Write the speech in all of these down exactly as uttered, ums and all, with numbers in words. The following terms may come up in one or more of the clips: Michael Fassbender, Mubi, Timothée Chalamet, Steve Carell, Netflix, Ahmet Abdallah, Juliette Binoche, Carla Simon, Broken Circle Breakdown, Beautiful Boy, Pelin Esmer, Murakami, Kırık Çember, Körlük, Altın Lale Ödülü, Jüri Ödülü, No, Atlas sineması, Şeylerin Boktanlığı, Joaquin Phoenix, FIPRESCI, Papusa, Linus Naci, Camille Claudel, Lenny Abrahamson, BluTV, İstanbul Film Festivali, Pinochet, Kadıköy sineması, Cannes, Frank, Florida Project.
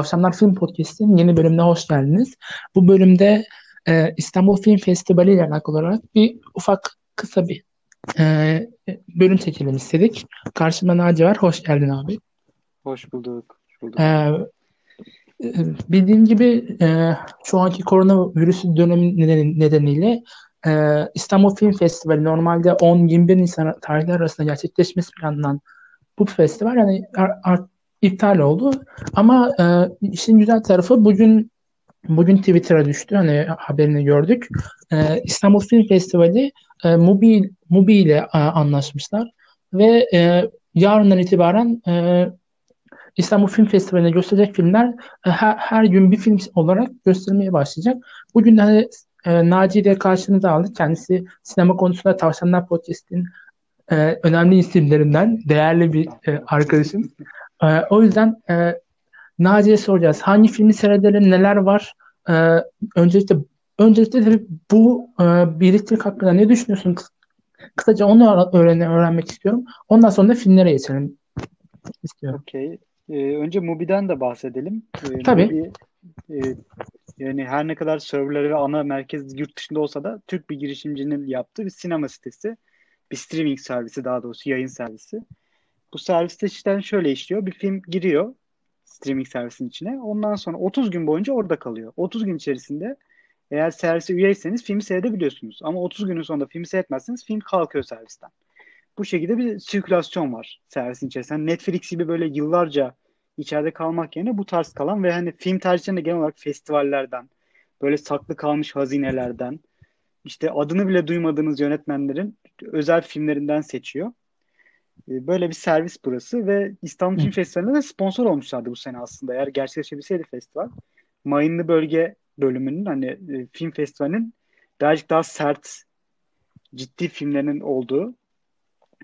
Tavşanlar Film Podcast'in yeni bölümüne hoş geldiniz. Bu bölümde e, İstanbul Film Festivali ile alakalı olarak bir ufak kısa bir e, bölüm çekelim istedik. Karşımda Naci var. Hoş geldin abi. Hoş bulduk. Hoş bulduk. E, bildiğim gibi e, şu anki koronavirüs dönemi nedeniyle e, İstanbul Film Festivali normalde on yirmi bir Nisan tarihleri arasında gerçekleşmesi planlanan bu festival yani artık İptal oldu. Ama e, işin güzel tarafı bugün bugün Twitter'a düştü. Hani haberini gördük. E, İstanbul Film Festivali e, Mubi, Mubi ile e, anlaşmışlar. Ve e, yarından itibaren e, İstanbul Film Festivali'ne gösterecek filmler e, her, her gün bir film olarak gösterilmeye başlayacak. Bugün hani, e, Naci ile karşınıza aldık. Kendisi sinema konusunda Tavşanlar Podcast'in e, önemli isimlerinden, değerli bir e, arkadaşım. Ee, o yüzden e, Naci'ye soracağız. Hangi filmi seyredelim, neler var? Ee, öncelikle öncelikle tabii bu e, biriktirmek hakkında ne düşünüyorsun? Kısaca onu öğren- öğrenmek istiyorum. Ondan sonra da filmlere geçelim istiyorum. Okay. Ee, önce Mubi'den de bahsedelim. Ee, tabii. Mubi, e, yani her ne kadar serverları ve ana merkez yurt dışında olsa da Türk bir girişimcinin yaptığı bir sinema sitesi. Bir streaming servisi, daha doğrusu yayın servisi. Bu serviste işte şöyle işliyor. Bir film giriyor streaming servisinin içine. Ondan sonra otuz gün boyunca orada kalıyor. otuz gün içerisinde eğer servise üyeyseniz filmi seyredebiliyorsunuz. Ama otuz günün sonunda filmi seyretmezseniz film kalkıyor servisten. Bu şekilde bir sirkülasyon var servisin içerisinde. Netflix gibi böyle yıllarca içeride kalmak yerine bu tarz kalan ve hani film tercihlerinde genel olarak festivallerden, böyle saklı kalmış hazinelerden, işte adını bile duymadığınız yönetmenlerin özel filmlerinden seçiyor. Böyle bir servis burası ve İstanbul Film Festivali'ne de sponsor olmuşlardı bu sene aslında. Eğer gerçekleşebilseydi festival, Mayınlı Bölge bölümünün hani film festivalinin birazcık daha sert, ciddi filmlerinin olduğu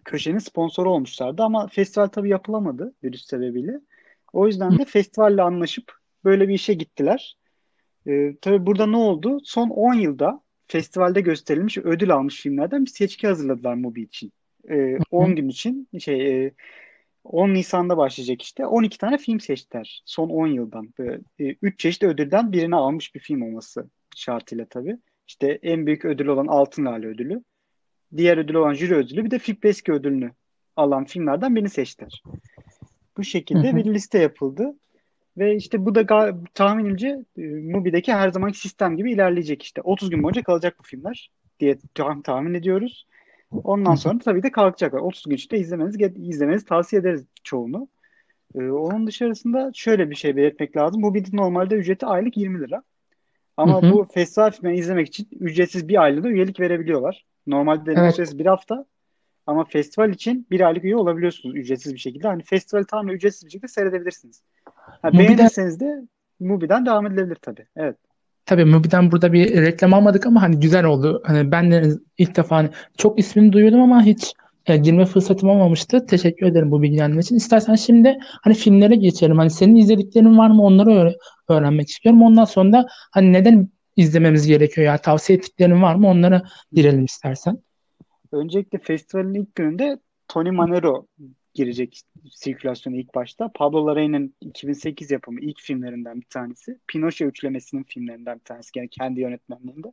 köşenin sponsoru olmuşlardı. Ama festival tabii yapılamadı virüs sebebiyle. O yüzden de festivalle anlaşıp böyle bir işe gittiler. Ee, tabii burada ne oldu? Son on yılda festivalde gösterilmiş, ödül almış filmlerden bir seçki hazırladılar Mubi için. on gün için şey on Nisan'da başlayacak işte on iki tane film seçtiler son on yıldan. üç çeşit ödülden birini almış bir film olması şartıyla tabii. İşte en büyük ödül olan Altın Lale Ödülü, diğer ödül olan Jüri Ödülü, bir de FIPRESCI ödülünü alan filmlerden birini seçtiler. Bu şekilde hı hı. bir liste yapıldı ve işte bu da ga- tahminimce Mubi'deki her zamanki sistem gibi ilerleyecek işte. otuz gün boyunca kalacak bu filmler diye tah- tahmin ediyoruz. Ondan sonra tabii de kalkacaklar. otuz gün içinde izlemeniz, izlemeniz tavsiye ederiz çoğunu. Ee, onun dışarısında şöyle bir şey belirtmek lazım. Bu bir normalde ücreti aylık yirmi lira. Ama hı hı. bu festival filmini izlemek için ücretsiz bir aylığına üyelik verebiliyorlar. Normalde evet. ücretsiz bir hafta ama festival için bir aylık üye olabiliyorsunuz ücretsiz bir şekilde. Hani festivali tamamen ücretsiz bir şekilde seyredebilirsiniz. Yani beğenirseniz de Mubi'den devam edilebilir tabii. Evet. Tabii Mubi'den burada bir reklam almadık ama hani güzel oldu. Hani ben de ilk defa hani çok ismini duyuyordum ama hiç e, girme fırsatım olmamıştı. Teşekkür ederim bu bilgilendirme için. İstersen şimdi hani filmlere geçelim. Hani senin izlediklerin var mı? Onları öğren- öğrenmek istiyorum. Ondan sonra da hani neden izlememiz gerekiyor ya? Tavsiye ettiklerin var mı? Onlara girelim istersen. Öncelikle festivalin ilk gününde Tony Manero girecek sirkülasyona ilk başta. Pablo Larraín'in iki bin sekiz yapımı ilk filmlerinden bir tanesi. Pinochet üçlemesinin filmlerinden bir tanesi. Yani kendi yönetmenliğinde.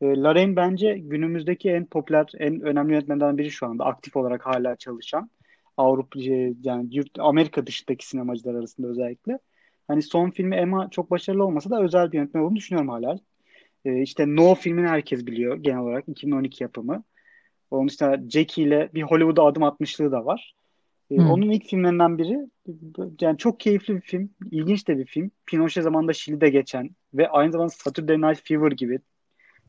E, Larraín bence günümüzdeki en popüler, en önemli yönetmenlerden biri şu anda. Aktif olarak hala çalışan. Avrupa, yani yurt, Amerika dışındaki sinemacılar arasında özellikle. Hani son filmi Emma çok başarılı olmasa da özel bir yönetmen olduğunu düşünüyorum hala. E, işte No filmini herkes biliyor genel olarak. iki bin on iki yapımı. Onun işte Jackie ile bir Hollywood'a adım atmışlığı da var. Hmm. Onun ilk filmlerinden biri. Yani çok keyifli bir film. İlginç de bir film. Pinochet zamanında Şili'de geçen ve aynı zamanda Saturday Night Fever gibi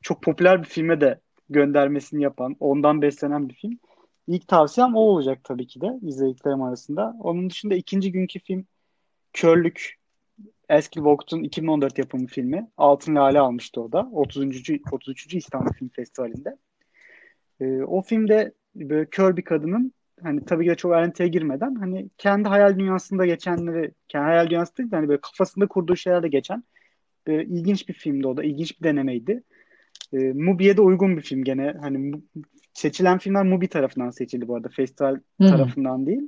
çok popüler bir filme de göndermesini yapan, ondan beslenen bir film. İlk tavsiyem o olacak tabii ki de izlediklerim arasında. Onun dışında ikinci günkü film Körlük. Eski Vox'un iki bin on dört yapımı filmi. Altın Lale almıştı o da. otuz. otuz üçüncü. İstanbul Film Festivali'nde. Ee, o filmde böyle kör bir kadının hani tabii ki de çok ayrıntıya girmeden hani kendi hayal dünyasında geçenleri, kendi hayal dünyası değil de hani böyle kafasında kurduğu şeylerle geçen böyle ilginç bir filmdi o da. İlginç bir denemeydi. E, Mubi'ye de uygun bir film gene. Hani seçilen filmler Mubi tarafından seçildi bu arada. Festival hmm. tarafından değil.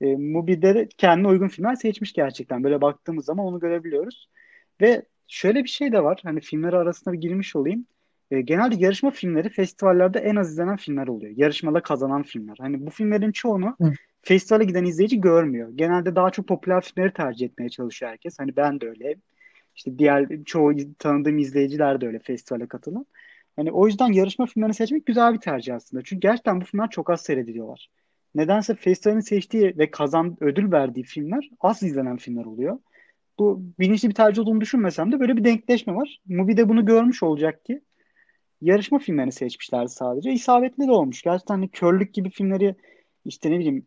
E, Mubi'de de kendine uygun filmler seçmiş gerçekten. Böyle baktığımız zaman onu görebiliyoruz. Ve şöyle bir şey de var. Hani filmler arasına girmiş olayım. E, genelde yarışma filmleri festivallerde en az izlenen filmler oluyor. Yarışmada kazanan filmler. Hani bu filmlerin çoğunu Hı. festivale giden izleyici görmüyor. Genelde daha çok popüler filmleri tercih etmeye çalışıyor herkes. Hani ben de öyle. İşte diğer çoğu tanıdığım izleyiciler de öyle festivale katılan. Hani o yüzden yarışma filmlerini seçmek güzel bir tercih aslında. Çünkü gerçekten bu filmler çok az seyrediliyorlar. Nedense festivalin seçtiği ve kazan ödül verdiği filmler az izlenen filmler oluyor. Bu bilinçli bir tercih olduğunu düşünmesem de böyle bir denkleşme var. Mubi de bunu görmüş olacak ki yarışma filmlerini seçmişlerdi sadece. İsabetli de olmuş. Gerçekten hani Körlük gibi filmleri işte ne bileyim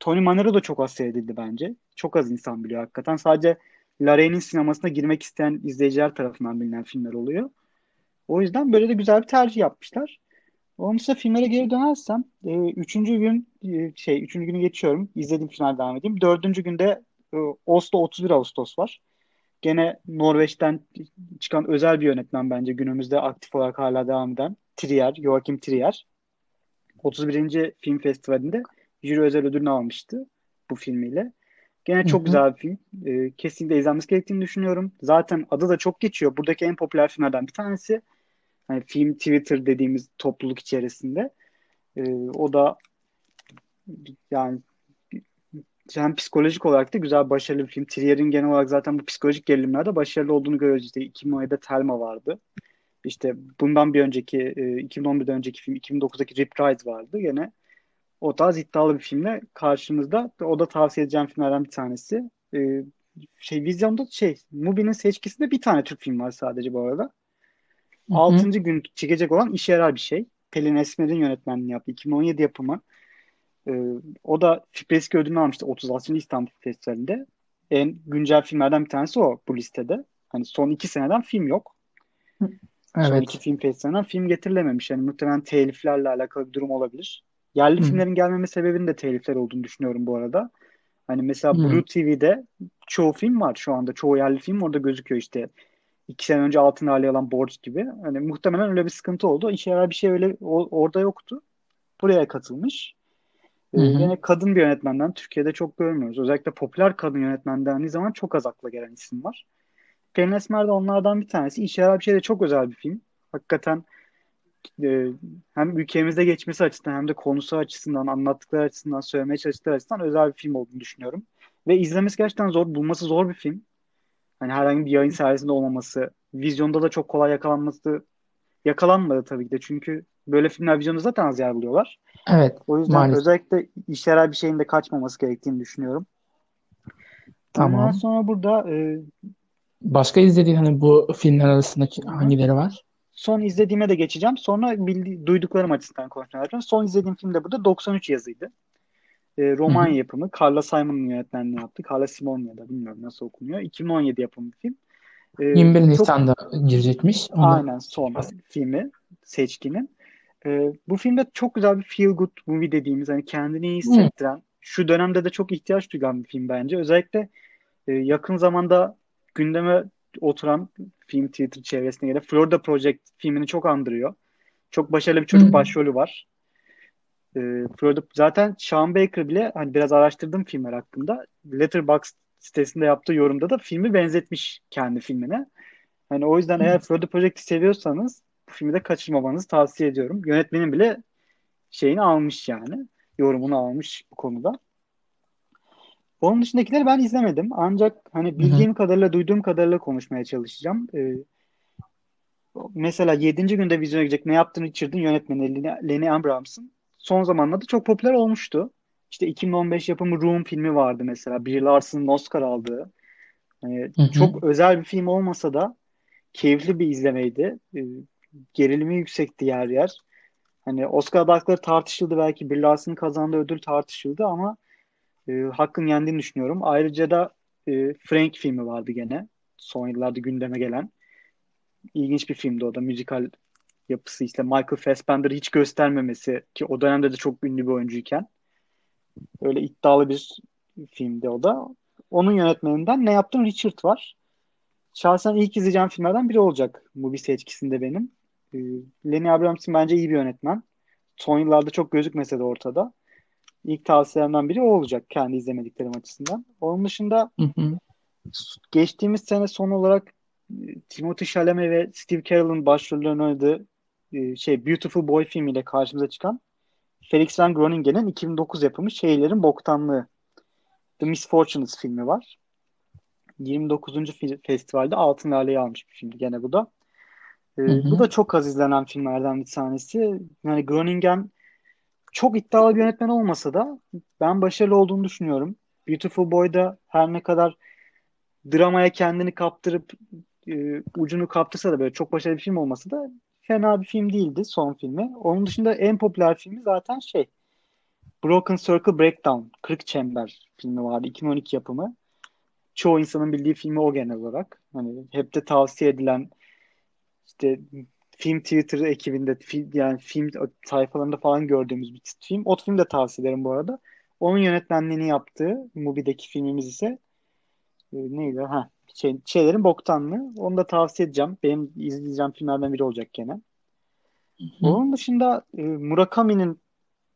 Tony Manero da çok az seyredildi bence. Çok az insan biliyor hakikaten. Sadece Larraín'in sinemasına girmek isteyen izleyiciler tarafından bilinen filmler oluyor. O yüzden böyle de güzel bir tercih yapmışlar. Onun dışında filmlere geri dönersem e, üçüncü gün e, şey üçüncü günü geçiyorum. İzlediğim final devam edeyim. Dördüncü günde e, Osta otuz bir Ağustos var. Gene Norveç'ten çıkan özel bir yönetmen bence günümüzde aktif olarak hala devam eden Trier, Joachim Trier. otuz birinci Film Festivali'nde Jüri Ödülü'nü almıştı bu filmiyle. Gene çok Hı-hı. güzel bir film. E, kesinlikle izlenmesi gerektiğini düşünüyorum. Zaten adı da çok geçiyor. Buradaki en popüler filmlerden bir tanesi. Hani film Twitter dediğimiz topluluk içerisinde. E, o da yani hem psikolojik olarak da güzel, başarılı bir film. Trier'in genel olarak zaten bu psikolojik gerilimlerde başarılı olduğunu görüyoruz. İşte iki bin on yedide Thelma vardı. İşte bundan bir önceki e, iki bin on birde önceki film iki bin dokuzdaki Reprise vardı. Gene o tarz iddialı bir filmle karşımızda. O da tavsiye edeceğim filmlerden bir tanesi. Ee, şey vizyonda şey Mubi'nin seçkisinde bir tane Türk film var sadece bu arada. Hı hı. Altıncı gün çekecek olan İşe Yarar Bir Şey. Pelin Esmer'in yönetmenliğini yaptı. iki bin on yedi yapımı. Ee, o da FIPRESCI ödülünü almıştı otuz altıncı İstanbul Festivali'nde. En güncel filmlerden bir tanesi o bu listede. Hani son iki seneden film yok. Evet. Son iki film festivalinden film getirilememiş. Yani muhtemelen teliflerle alakalı bir durum olabilir. Yerli Hı. filmlerin gelmeme sebebinin de telifler olduğunu düşünüyorum bu arada. Hani mesela BluTV'de çoğu film var şu anda. Çoğu yerli film orada gözüküyor işte. İki sene önce Altın Lale alan Birds gibi. Hani muhtemelen öyle bir sıkıntı oldu. İşe yarar bir şey öyle o, orada yoktu. Buraya katılmış. Ee, yine kadın bir yönetmenden Türkiye'de çok görmüyoruz. Özellikle popüler kadın yönetmenden ne zaman çok az akla gelen isim var. Pelin Esmer de onlardan bir tanesi. İşe yarar bir şey de çok özel bir film. Hakikaten hem ülkemizde geçmesi açısından hem de konusu açısından, anlattıkları açısından, söylemeye çalıştıkları açısından özel bir film olduğunu düşünüyorum. Ve izlemesi gerçekten zor, bulması zor bir film. Hani herhangi bir yayın servisinde olmaması, vizyonda da çok kolay yakalanması, yakalanmadı tabii ki de. Çünkü böyle filmler vizyonda zaten az yer buluyorlar. Evet. O yüzden maalesef. Özellikle işe yarar bir şeyin de kaçmaması gerektiğini düşünüyorum. Tamam. Ondan sonra burada e... başka izlediğin hani bu filmler arasındaki hangileri var? Son izlediğime de geçeceğim. Sonra bildi, duyduklarım açısından konuşacağım. Son izlediğim film de burada doksan üç yazıydı. E, Romanya yapımı. Carla Simon'un yönetmenliğini yaptı. Carla Simon ya da bilmiyorum nasıl okunuyor. iki bin on yedi yapımı bir film. E, yirmi bir Nisan'da çok... girecekmiş. Onu... Aynen son filmi seçkinin. E, bu filmde çok güzel bir feel good movie dediğimiz hani kendini iyi hissettiren Hı. şu dönemde de çok ihtiyaç duyulan bir film bence. Özellikle e, yakın zamanda gündeme oturan film Twitter çevresine göre Florida Project filmini çok andırıyor. Çok başarılı bir çocuk Hı-hı. başrolü var. Ee, Florida zaten Sean Baker bile hani biraz araştırdım filmler hakkında. Letterboxd sitesinde yaptığı yorumda da filmi benzetmiş kendi filmine. Hani o yüzden Hı-hı. eğer Florida Project'i seviyorsanız bu filmi de kaçırmamanızı tavsiye ediyorum. Yönetmenin bile şeyini almış yani. Yorumunu almış bu konuda. Onun dışındakileri ben izlemedim. Ancak hani bildiğim Hı-hı. kadarıyla, duyduğum kadarıyla konuşmaya çalışacağım. Ee, mesela yedinci günde vizyona girecek Ne Yaptın İçirdin yönetmeni Lenny Abrahamson son zamanlarda çok popüler olmuştu. İşte iki bin on beş yapımı Room filmi vardı mesela. Bill Larson'ın Oscar aldığı. Ee, çok özel bir film olmasa da keyifli bir izlemeydi. Ee, gerilimi yüksekti yer yer. Hani Oscar adaylıkları tartışıldı belki. Bill Larson'ın kazandığı ödül tartışıldı ama E, hakkın yendiğini düşünüyorum. Ayrıca da e, Frank filmi vardı gene. Son yıllarda gündeme gelen. İlginç bir filmdi o da. Müzikal yapısı işte Michael Fassbender'ı hiç göstermemesi ki o dönemde de çok ünlü bir oyuncuyken. Öyle iddialı bir filmdi o da. Onun yönetmeninden Ne Yaptın Richard var. Şahsen ilk izleyeceğim filmlerden biri olacak. Mubi seçkisinde benim. E, Lenny Abrahamson bence iyi bir yönetmen. Son yıllarda çok gözükmese de ortada. İlk tavsiyemden biri o olacak kendi izlemediklerim açısından. Onun dışında hı hı. geçtiğimiz sene son olarak Timothée Chalamet ve Steve Carell'ın başrollerini oynadığı şey Beautiful Boy filmiyle karşımıza çıkan Felix van Groningen'in iki bin dokuz yapımı Şeylerin Boktanlığı The Misfortunes filmi var. yirmi dokuzuncu festivalde Altın Lale'yi almış bir film. Gene bu da. Ee, hı hı. Bu da çok az izlenen filmlerden bir tanesi. Yani Groningen çok iddialı bir yönetmen olmasa da ben başarılı olduğunu düşünüyorum. Beautiful Boy'da her ne kadar dramaya kendini kaptırıp e, ucunu kaptırsa da böyle çok başarılı bir film olmasa da fena bir film değildi son filmi. Onun dışında en popüler filmi zaten şey Broken Circle Breakdown, Kırık Çember filmi vardı. iki bin on iki yapımı. Çoğu insanın bildiği filmi o genel olarak. Hani hep de tavsiye edilen işte film Twitter ekibinde film, yani film sayfalarında falan gördüğümüz bir film. O film de tavsiye ederim bu arada. Onun yönetmenliğini yaptığı Mubi'deki filmimiz ise e, neydi? Ha, şey, şeylerin boktanlığı. Onu da tavsiye edeceğim. Benim izleyeceğim filmlerden biri olacak gene. Onun dışında e, Murakami'nin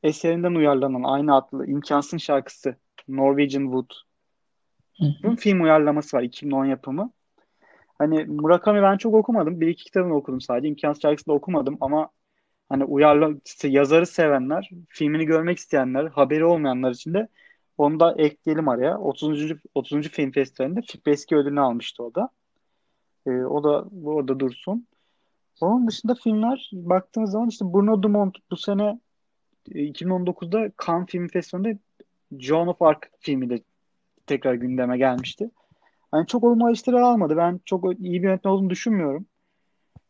eserinden uyarlanan aynı adlı İmkansız şarkısı Norwegian Wood. Bunun film uyarlaması var. iki bin on yapımı. Hani Murakami ben çok okumadım. Bir iki kitabını okudum sadece. İmkansız şarkısı da okumadım ama hani uyarla, yazarı sevenler, filmini görmek isteyenler, haberi olmayanlar için de onu da ekleyelim araya. otuzuncu. otuzuncu. Film Festivali'nde FIPRESCI ödülünü almıştı o da. Ee, o da orada dursun. Onun dışında filmler baktığımız zaman işte Bruno Dumont bu sene iki bin on dokuzda Cannes Film Festivali'nde Joan of Arc filmiyle tekrar gündeme gelmişti. Hani çok olumlu eleştiriler almadı. Ben çok iyi bir yönetmen olduğunu düşünmüyorum.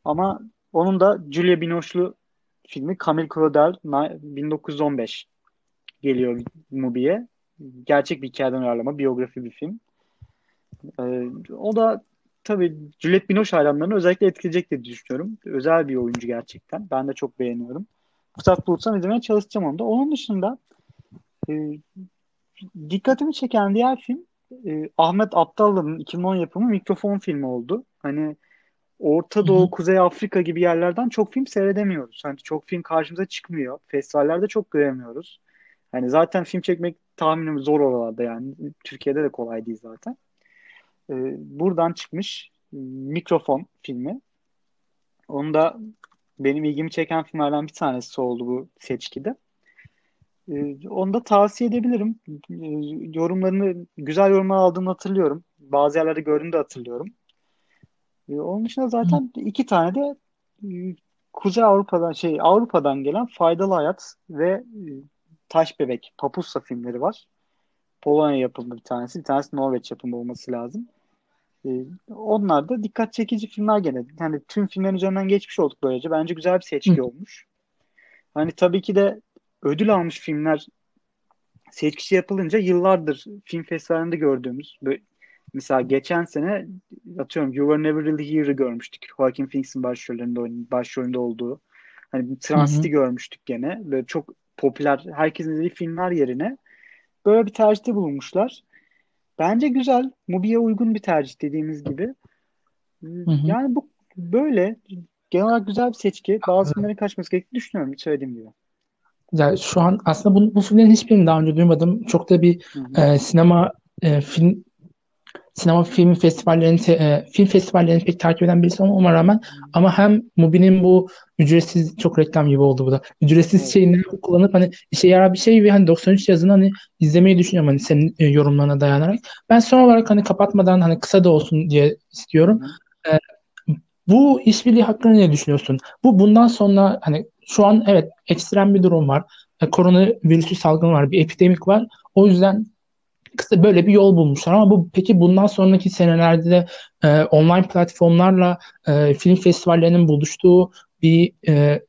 Ama onun da Juliette Binoche'lu filmi Camille Claudel bin dokuz yüz on beş geliyor Mubi'ye. Gerçek bir hikayeden uyarlama, biyografi bir film. Ee, o da tabii Juliette Binoche hayranlarını özellikle etkileyecek diye düşünüyorum. Özel bir oyuncu gerçekten. Ben de çok beğeniyorum. Fırsat bulursam izlemeye çalışacağım onu da. Onun dışında e, dikkatimi çeken diğer film e, Ahmet Abdallah'ın iki bin on yapımı Mikrofon filmi oldu. Hani Orta Doğu, Kuzey Afrika gibi yerlerden çok film seyredemiyoruz. Hani çok film karşımıza çıkmıyor. Festivallerde çok göremiyoruz. Hani zaten film çekmek tahminim zor oralarda yani. Türkiye'de de kolay değil zaten. E, buradan çıkmış Mikrofon filmi. Onu da benim ilgimi çeken filmlerden bir tanesi oldu bu seçkide. Ee, onu da tavsiye edebilirim. Ee, yorumlarını, güzel yorumlar aldığımı hatırlıyorum. Bazı yerlerde gördüğümü de hatırlıyorum. Ee, onun dışında zaten Hı. iki tane de e, Kuzey Avrupa'dan şey Avrupa'dan gelen Faydalı Hayat ve e, Taş Bebek, Papusa filmleri var. Polonya yapımı bir tanesi, bir tanesi Norveç yapımı olması lazım. Onlar da dikkat çekici filmler gene. Yani tüm filmlerin üzerinden geçmiş olduk böylece. Bence güzel bir seçki Hı. olmuş. Hani tabii ki de ödül almış filmler seçkisi yapılınca yıllardır film festivalinde gördüğümüz böyle, mesela geçen sene atıyorum You Were Never Really Here'ı görmüştük. Joaquin Phoenix'in başrolünde, başrolünde olduğu. Hani Transit'i görmüştük gene. Böyle çok popüler, herkesin izlediği filmler yerine böyle bir tercihte bulunmuşlar. Bence güzel. Mubi'ye uygun bir tercih dediğimiz gibi. Yani bu böyle genel olarak güzel bir seçki. Bazı filmlerin kaçması gerektiğini düşünüyorum. Söylediğim gibi. Ya şu an aslında bu, bu filmlerin hiçbirini daha önce duymadım. Çok da bir e, sinema e, film sinema film festivallerini e, film festivallerini pek takip eden birisi olmama rağmen ama hem Mubi'nin bu ücretsiz çok reklam gibi oldu bu da. Ücretsiz evet. şeyini kullanıp hani işe yarar bir şey ve hani doksan üç yazını hani izlemeyi düşünüyorum hani senin e, yorumlarına dayanarak. Ben son olarak hani kapatmadan hani kısa da olsun diye istiyorum. E, bu işbirliği hakkında ne düşünüyorsun? Bu bundan sonra hani şu an evet ekstrem bir durum var. E, koronavirüsü salgını var. Bir epidemik var. O yüzden kısa böyle bir yol bulmuşlar ama bu peki bundan sonraki senelerde de e, online platformlarla e, film festivallerinin buluştuğu bir e,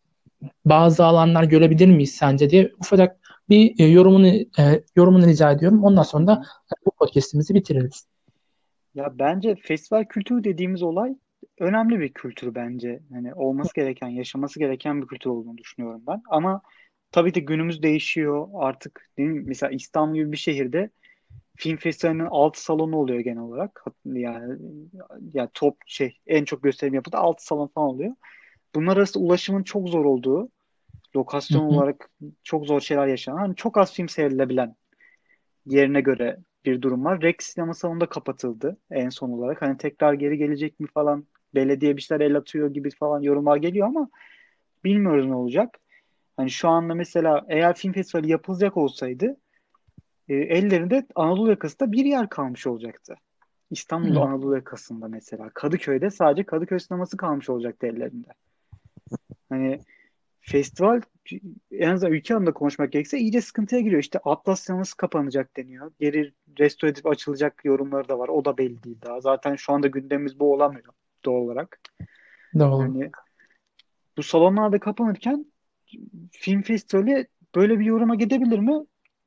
bazı alanlar görebilir miyiz sence diye ufacık bir e, yorumunu e, yorumunu rica ediyorum. Ondan sonra da bu podcast'imizi bitiririz. Ya bence festival kültürü dediğimiz olay önemli bir kültür bence. Yani olması gereken, yaşaması gereken bir kültür olduğunu düşünüyorum ben. Ama tabii de günümüz değişiyor artık. Değil mi? Mesela İstanbul gibi bir şehirde film festivalinin altı salonu oluyor genel olarak. Yani, yani top şey en çok gösterim yapıldığı altı salon falan oluyor. Bunlar arasında ulaşımın çok zor olduğu lokasyon hı hı. olarak çok zor şeyler yaşanan, hani çok az film seyredilebilen yerine göre bir durum var. Rex sinema salonunda kapatıldı en son olarak. Hani tekrar geri gelecek mi falan, belediye bir şeyler el atıyor gibi falan yorumlar geliyor ama bilmiyoruz ne olacak. Hani şu anda mesela eğer film festivali yapılacak olsaydı e, ellerinde Anadolu yakasında bir yer kalmış olacaktı. İstanbul'da hı. Anadolu yakasında mesela. Kadıköy'de sadece Kadıköy sineması kalmış olacaktı ellerinde. Hani festival en azından ülke anında konuşmak gerekirse iyice sıkıntıya giriyor. İşte Atlas sineması kapanacak deniyor. Geri restore edip açılacak yorumları da var. O da belli değil daha. Zaten şu anda gündemimiz bu olamıyor doğal olarak. Doğru. Yani bu salonlarda kapanırken film festivali böyle bir yoruma gidebilir mi?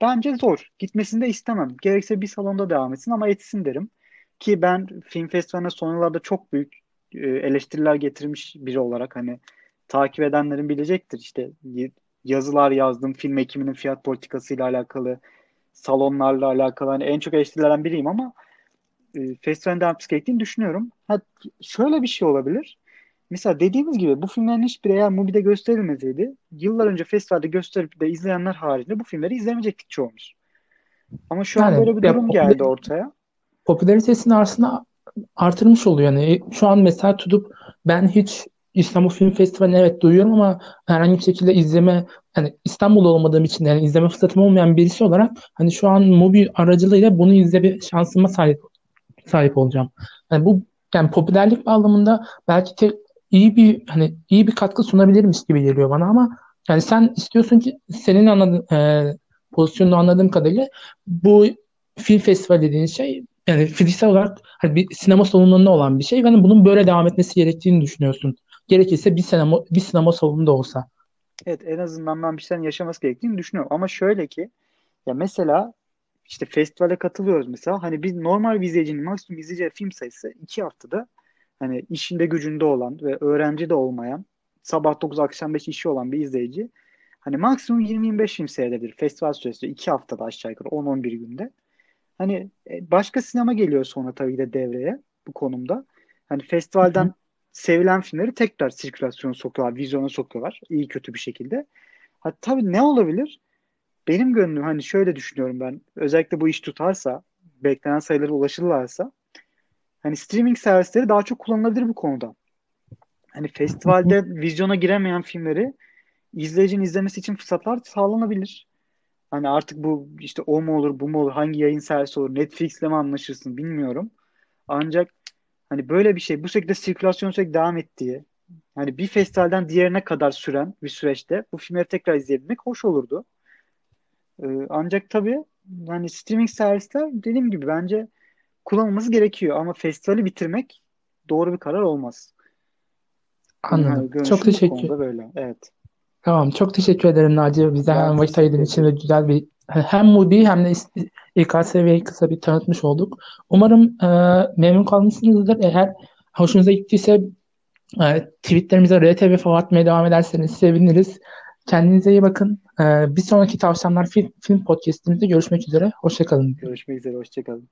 Bence zor. Gitmesini de istemem. Gerekse bir salonda devam etsin ama etsin derim. Ki ben film festivaline son yıllarda çok büyük eleştiriler getirmiş biri olarak, hani takip edenlerin bilecektir, işte yazılar yazdım film ekiminin fiyat politikasıyla alakalı, salonlarla alakalı, hani en çok eleştirilen biriyim ama e, festivalden yapması gerektiğini düşünüyorum. Ha, şöyle bir şey olabilir. Mesela dediğimiz gibi bu filmlerin hiçbiri eğer Mubi'de gösterilmeseydi, yıllar önce festivalde gösterip de izleyenler haricinde bu filmleri izlemeyecektik çoğumuz. Ama şu an yani, böyle bir durum popüler, geldi ortaya. Popülaritesini aslında artırmış oluyor. Yani şu an mesela tutup ben hiç İstanbul Film Festivali'ni evet duyuyorum ama herhangi bir şekilde izleme, yani İstanbul'da olmadığım için yani izleme fırsatım olmayan birisi olarak hani şu an Mubi aracılığıyla bunu izleme şansıma sahip sahip olacağım. Yani bu yani popülerlik bağlamında belki tek, iyi bir hani iyi bir katkı sunabilirmiş gibi geliyor bana ama yani sen istiyorsun ki senin anladığın e, pozisyonunu anladığım kadarıyla bu film festivali dediğin şey yani fiziksel olarak hani bir sinema salonunda olan bir şey ve yani bunun böyle devam etmesi gerektiğini düşünüyorsun. Gerekirse bir sinema, bir sinema salonunda olsa. Evet, en azından ben bir şeylerin yaşaması gerektiğini düşünüyorum. Ama şöyle ki ya mesela işte festivale katılıyoruz mesela. Hani biz normal bir izleyicinin maksimum izleyeceği film sayısı iki haftada hani işinde gücünde olan ve öğrenci de olmayan, sabah dokuz akşam beş işi olan bir izleyici hani maksimum yirmi yirmi beş film seyredebilir. Festival süresi iki haftada aşağı yukarı on on bir günde. Hani başka sinema geliyor sonra tabii de devreye bu konumda. Hani festivalden hı hı. sevilen filmleri tekrar sirkülasyona sokuyorlar, vizyona sokuyorlar. İyi kötü bir şekilde. Ha, tabii ne olabilir? Benim gönlüm hani şöyle düşünüyorum ben. Özellikle bu iş tutarsa, beklenen sayılara ulaşırlarsa hani streaming servisleri daha çok kullanılabilir bu konuda. Hani festivalde vizyona giremeyen filmleri izleyicinin izlemesi için fırsatlar sağlanabilir. Hani artık bu işte o mu olur, bu mu olur, hangi yayın servisi olur, Netflix'le mi anlaşırsın bilmiyorum. Ancak hani böyle bir şey bu şekilde sirkülasyon sürekli devam ettiği, hani bir festivalden diğerine kadar süren bir süreçte bu filmleri tekrar izleyebilmek hoş olurdu. Ee, ancak tabii hani streaming servisler dediğim gibi bence kullanılması gerekiyor ama festivali bitirmek doğru bir karar olmaz. Anladım. Yani çok teşekkür. Böyle. Evet. Tamam, çok teşekkür ederim Naci. Bize hem vakit ayırdığın için ve güzel bir hem Mubi hem de İKSV'yi kısa bir tanıtmış olduk. Umarım e, memnun kalmışsınızdır. Eğer hoşunuza gittiyse e, tweetlerimize R T V falan atmaya devam ederseniz seviniriz. Kendinize iyi bakın. E, bir sonraki Tavşanlar Film, Film Podcast'imizde görüşmek üzere. Hoşçakalın. Görüşmek üzere. Hoşçakalın.